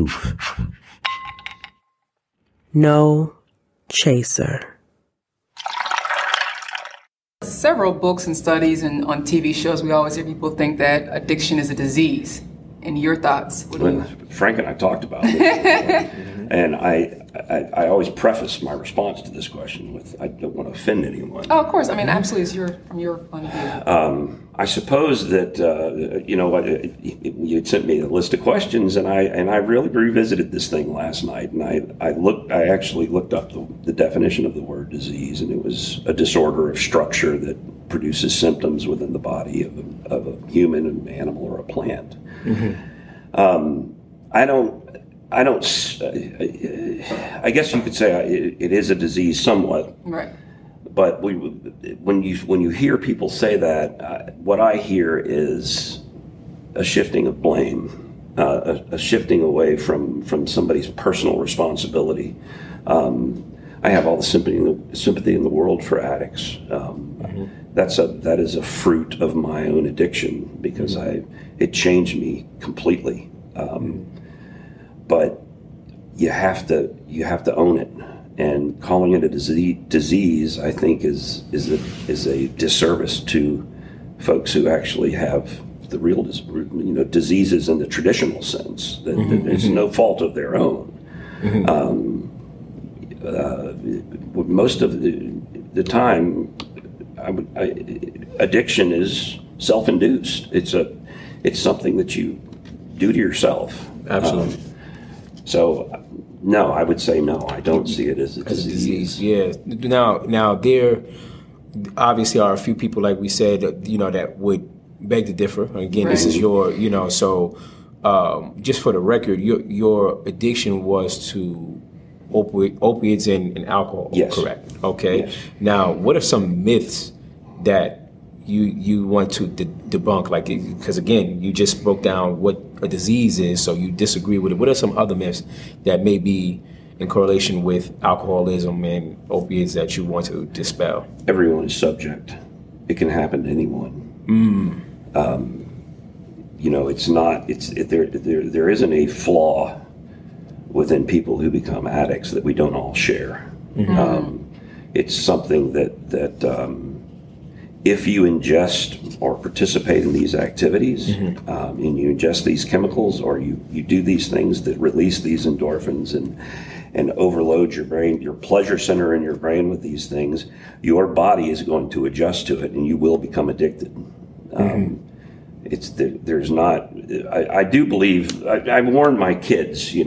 truth. No chaser. Several books and studies and on TV shows, we always hear people think that addiction is a disease. And your thoughts? Frank and I talked about it. And I always preface my response to this question with, I don't want to offend anyone. Oh, of course. I mean, absolutely. It's from your point of view. I suppose that, you know, you sent me a list of questions, and I really revisited this thing last night. And I actually looked up the definition of the word disease, and it was a disorder of structure that produces symptoms within the body of a human, an animal, or a plant. Mm-hmm. I guess you could say it is a disease somewhat. Right. But when you hear people say that, what I hear is a shifting of blame, a shifting away from somebody's personal responsibility. I have all the sympathy in the world for addicts. Mm-hmm. That is a fruit of my own addiction, because mm-hmm. It changed me completely. Mm-hmm. But you have to own it. And calling it a disease, I think, is a disservice to folks who actually have the real, diseases in the traditional sense. That, mm-hmm. that it's no fault of their own. Mm-hmm. Most of the time, addiction is self-induced. It's something that you do to yourself. Absolutely. So, no, I would say no. I don't see it as a disease. Yeah. Now there obviously are a few people, like we said, that would beg to differ. Again, right. This is your, So, just for the record, your addiction was to opiates and alcohol, yes. Correct? Okay. Yes. Now, what are some myths that you want to debunk? Like, because again, you just broke down what a disease is, so you disagree with it. What are some other myths that may be in correlation with alcoholism and opiates that you want to dispel? Everyone is subject. It can happen to anyone. Mm. It's not. There isn't a flaw within people who become addicts that we don't all share. Mm-hmm. It's something that if you ingest or participate in these activities, mm-hmm. And you ingest these chemicals, or you do these things that release these endorphins and overload your brain, your pleasure center in your brain with these things, your body is going to adjust to it, and you will become addicted. Mm-hmm. I do believe, I warn my kids, you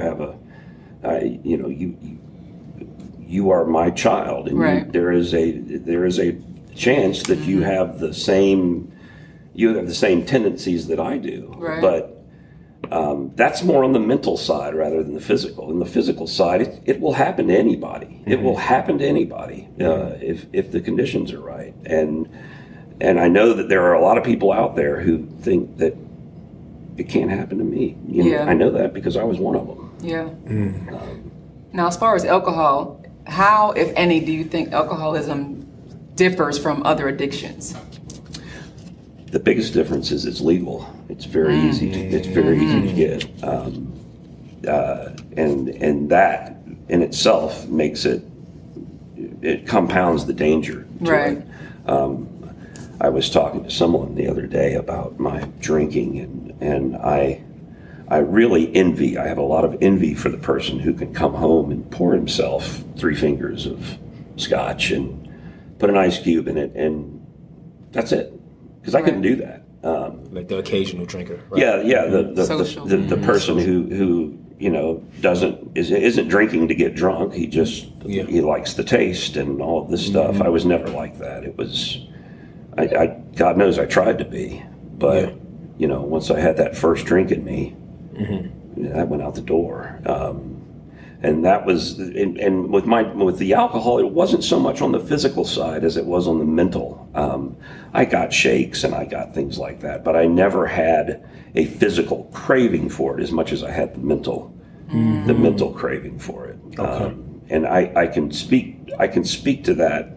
have you are my child, and right. there is a chance that you have the same tendencies that I do, right. But that's more on the mental side rather than the physical. In the physical side, it will happen to anybody. Mm-hmm. It will happen to anybody, mm-hmm. if the conditions are right. And I know that there are a lot of people out there who think that it can't happen to me. I know that because I was one of them. Yeah. Mm. Now, as far as alcohol, how, if any, do you think alcoholism differs from other addictions? The biggest difference is it's legal. It's very easy. It's very easy to get, and that in itself makes it compounds the danger. Right. I was talking to someone the other day about my drinking, and I really envy. I have a lot of envy for the person who can come home and pour himself 3 fingers of scotch and put an ice cube in it, and that's it. Because I couldn't do that. Like the occasional drinker. Right? Yeah. The person who isn't drinking to get drunk. He just he likes the taste and all of this stuff. Mm-hmm. I was never like that. It was. I God knows I tried to be, but once I had that first drink in me, mm-hmm. I went out the door, and that was. And with the alcohol, it wasn't so much on the physical side as it was on the mental. I got shakes and I got things like that, but I never had a physical craving for it as much as I had the mental, mm-hmm. Craving for it. Okay. And I can speak to that.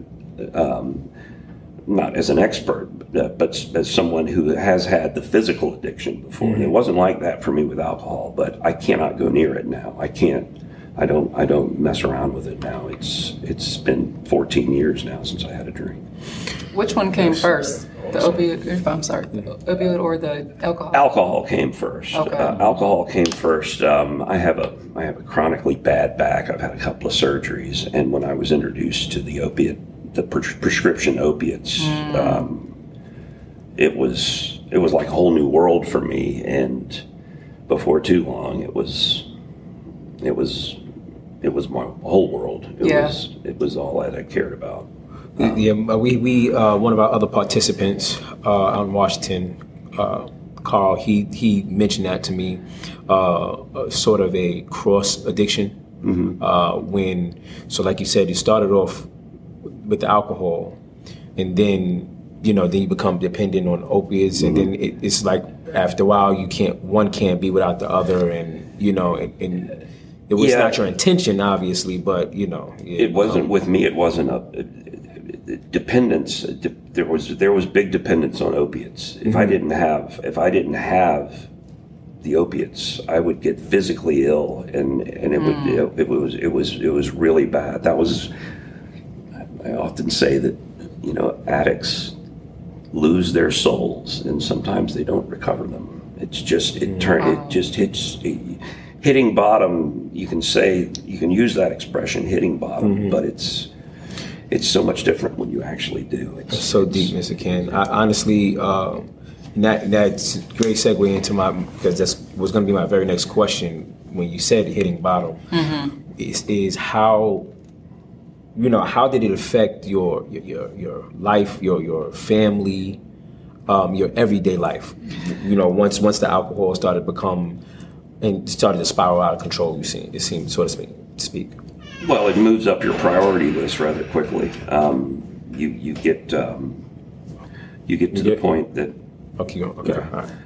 not as an expert, but as someone who has had the physical addiction before. And it wasn't like that for me with alcohol, but I cannot go near it now. I can't. I don't mess around with it now. It's been 14 years now since I had a drink. Which one came first? The opioid, I'm sorry, the opioid or the alcohol? Alcohol came first. Okay. Alcohol came first. I have a chronically bad back. I've had a couple of surgeries, and when I was introduced to the opiate, the prescription opiates, it was like a whole new world for me. And before too long, it was my whole world. It was all that I cared about. One of our other participants out in Washington, Carl, he mentioned that to me, sort of a cross addiction. Mm-hmm. So like you said, you started off with alcohol, and then you become dependent on opiates, mm-hmm. and then it's like after a while one can't be without the other, and it was not your intention, obviously, but it wasn't with me. It wasn't dependence. There was big dependence on opiates. If mm-hmm. I didn't have the opiates, I would get physically ill, and it was really bad. That was, I often say that, addicts lose their souls, and sometimes they don't recover them. Hitting bottom, you can use that expression, hitting bottom, mm-hmm. but it's so much different when you actually do. It's so deep, Mr. Ken. I honestly, that's a great segue into because that was going to be my very next question. When you said hitting bottom, mm-hmm. is how, how did it affect your life, your family, your everyday life? Once the alcohol started to become and started to spiral out of control, it seemed, so to speak. Well, it moves up your priority list rather quickly. You get to the point that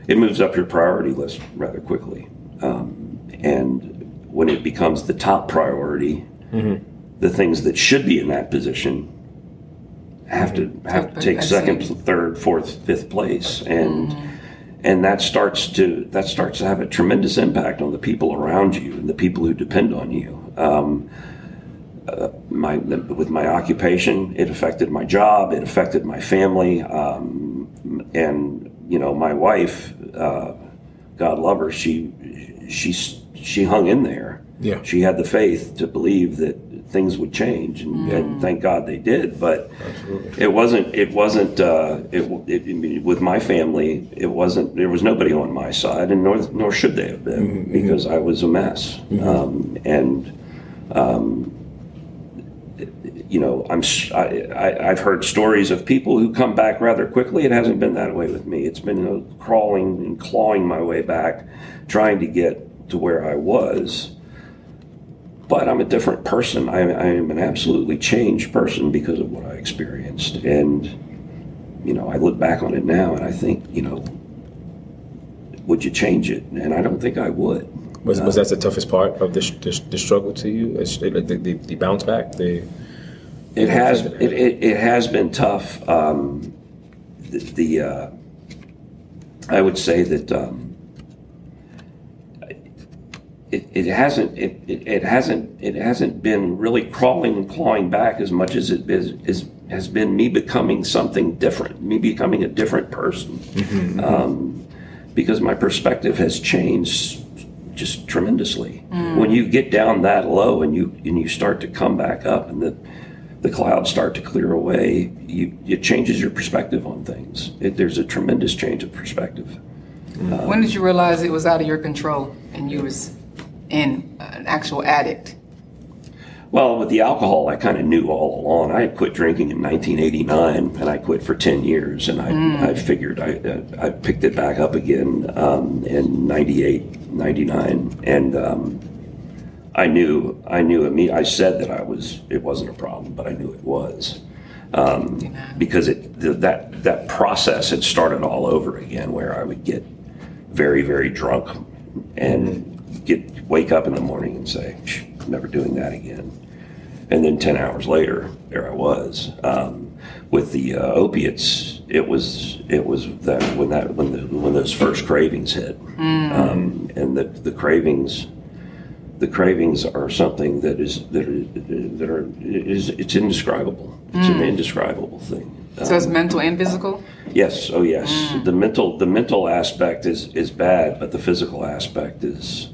it moves up your priority list rather quickly, and when it becomes the top priority, mm-hmm. the things that should be in that position have to take second, third, fourth, fifth place, and. Mm-hmm. And that starts to have a tremendous impact on the people around you and the people who depend on you. With my occupation, it affected my job, it affected my family, and my wife, God love her, she hung in there. Yeah, she had the faith to believe that things would change, and thank God they did. But absolutely. With my family, it wasn't. There was nobody on my side, and nor should they have been, mm-hmm. because I was a mess. Mm-hmm. I've heard stories of people who come back rather quickly. It hasn't been that way with me. It's been crawling and clawing my way back, trying to get to where I was. But I'm a different person. I am an absolutely changed person because of what I experienced. And, I look back on it now and I think, would you change it? And I don't think I would. Was that the toughest part of the struggle to you? The bounce back? It has been tough. I would say that... It hasn't been really crawling and clawing back as much as it has been me becoming something different, me becoming a different person, mm-hmm. Because my perspective has changed just tremendously. Mm. When you get down that low and you start to come back up and the clouds start to clear away, it changes your perspective on things. There's a tremendous change of perspective. Mm. When did you realize it was out of your control and you was an actual addict? Well, with the alcohol, I kind of knew all along. I had quit drinking in 1989, and I quit for 10 years, and I figured I picked it back up again in 98, 99, and I knew. I said that it wasn't a problem, but I knew it was. Because that process had started all over again, where I would get very, very drunk and wake up in the morning and say, "Never doing that again." And then 10 hours later, there I was. with the opiates, it was when those first cravings hit, and the cravings are something that is it's indescribable. It's an indescribable thing. So it's mental and physical? Yes. Oh, yes. The mental aspect is bad, but the physical aspect is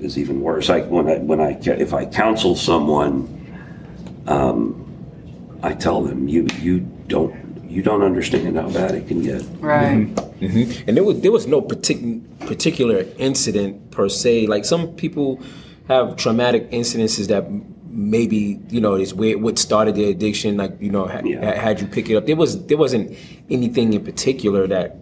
even worse. If I counsel someone, I tell them you don't understand how bad it can get. Right. Mm-hmm. Mm-hmm. And there was no particular incident per se. Like, some people have traumatic incidences that maybe, you know, is where what started their addiction. Like, you know, had you pick it up. There wasn't anything in particular that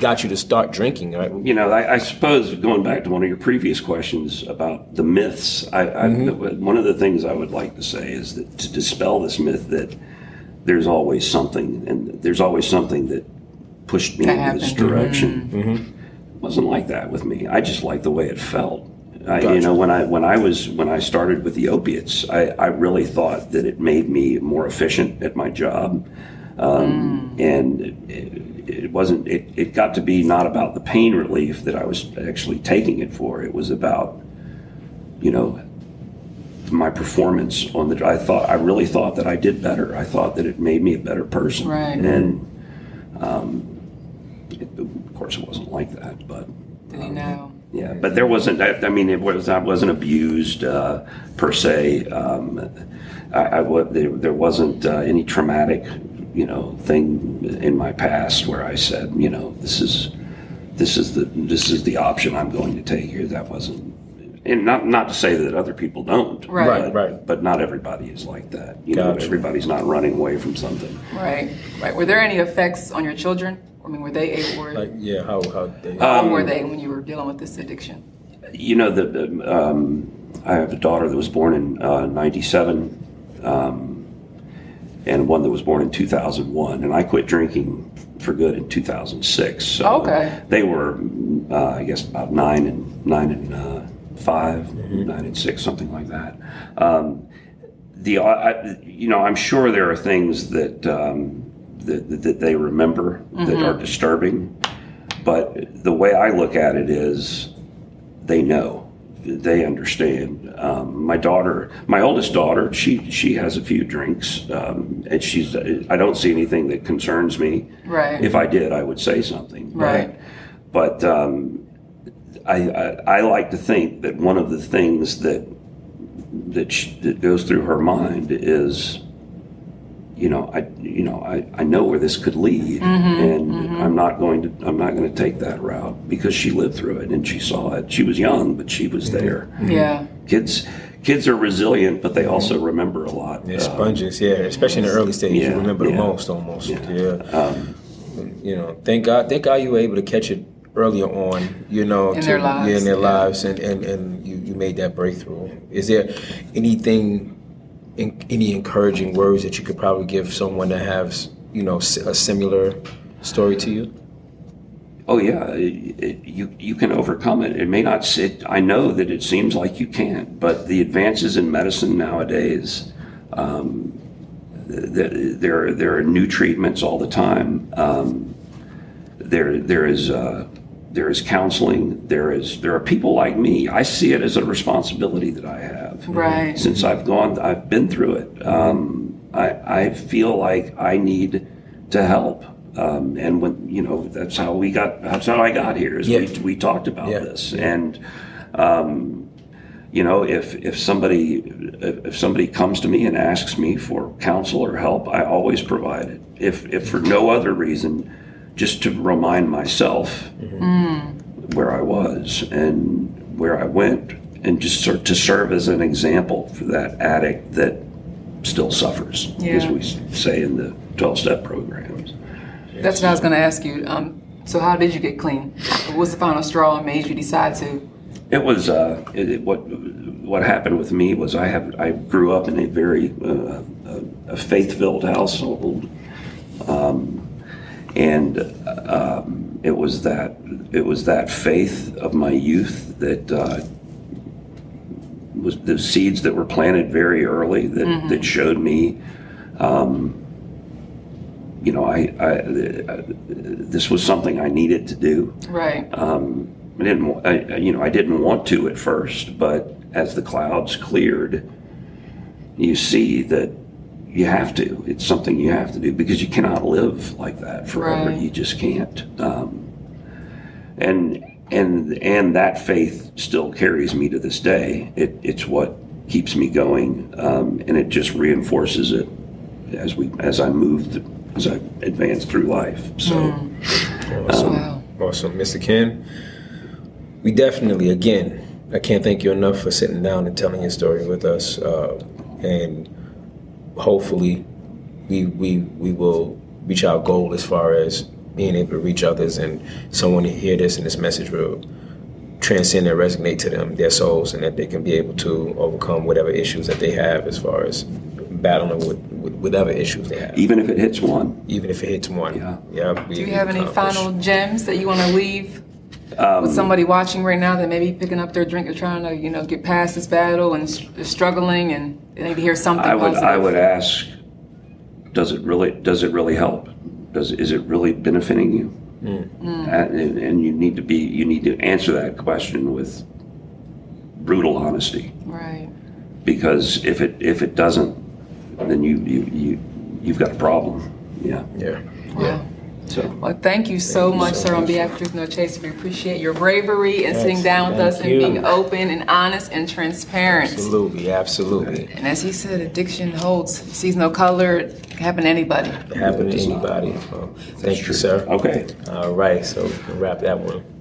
got you to start drinking, right? You know, I suppose going back to one of your previous questions about the myths, one of the things I would like to say is that to dispel this myth that there's always something, and there's always something that pushed me in this direction. It wasn't like that with me. I just liked the way it felt. Gotcha. You know, when I started with the opiates, I really thought that it made me more efficient at my job. And it wasn't. It got to be not about the pain relief that I was actually taking it for. It was about, you know, my performance on the. I really thought that I did better. I thought that it made me a better person. Right. And of course, it wasn't like that. But did he know? Yeah. But there wasn't. I mean, it was. I wasn't abused per se. There wasn't any traumatic, you know, thing in my past where I said, you know, this is the option I'm going to take here. That wasn't, and not to say that other people don't, right? But not everybody is like that. You know, everybody's not running away from something. Right. Were there any effects on your children? I mean, were they able? How were they when you were dealing with this addiction? You know, I have a daughter that was born in '97. And one that was born in 2001, and I quit drinking for good in 2006. So they were, I guess, about 9 and 5, 9 and 6, something like that. I'm sure there are things that they remember that are disturbing, but the way I look at it is, they know. They understand. My oldest daughter, she has a few drinks, and she's. I don't see anything that concerns me. Right. If I did, I would say something. Right. But I like to think that one of the things that goes through her mind is, I know where this could lead, and I'm not going to take that route, because she lived through it and she saw it. She was young, but she was there. Yeah, kids are resilient, but they also remember a lot. Yeah, sponges, especially in the early stages, you remember the most almost. Yeah, yeah. Thank God you were able to catch it earlier on. You know, in their lives, and you made that breakthrough. Is there anything? Any encouraging words that you could probably give someone that has, you know, a similar story to you? Oh yeah, you can overcome it. It may not sit. I know that it seems like you can't, but the advances in medicine nowadays, there are new treatments all the time. There is counseling. There are people like me. I see it as a responsibility that I have. Right. Since I've been through it. I feel like I need to help. And when that's how I got here. Is we talked about this. And if somebody comes to me and asks me for counsel or help, I always provide it. If for no other reason, just to remind myself where I was and where I went, and just to serve as an example for that addict that still suffers, as we say in the 12-step programs. That's what I was going to ask you. So how did you get clean? What was the final straw that made you decide to? It was what happened with me was I grew up in a very a faith-filled household. And it was that faith of my youth that was the seeds that were planted very early that showed me you know, this was something I needed to do. Right. I didn't want to at first, but as the clouds cleared, you see that you have to. It's something you have to do because you cannot live like that forever. Right. You just can't. And that faith still carries me to this day. It's what keeps me going, and it just reinforces it as I advanced through life. So, awesome, Mr. Kim. We definitely, again, I can't thank you enough for sitting down and telling your story with us, and hopefully, we will reach our goal as far as being able to reach others, and someone to hear this and this message will transcend and resonate to them, their souls, and that they can be able to overcome whatever issues that they have as far as battling with whatever issues they have. Even if it hits one. Even if it hits one. Yeah. Yeah. Do you have any final gems that you want to leave with somebody watching right now that maybe picking up their drink or trying to, you know, get past this battle and struggling and maybe hear something positive? I would ask, does it really help? Is it really benefiting you? Mm. And you need to answer that question with brutal honesty. Right. Because if it doesn't, then you've got a problem. Yeah. Yeah. Wow. Yeah. So. Well, thank you so much, sir, on behalf of Truth No Chase. We appreciate your bravery and sitting down with us and being open and honest and transparent. Absolutely, absolutely. And as he said, addiction holds, sees no color. It can happen to anybody. It can happen to anybody. Thank you, sir. Okay. All right, so we can wrap that one.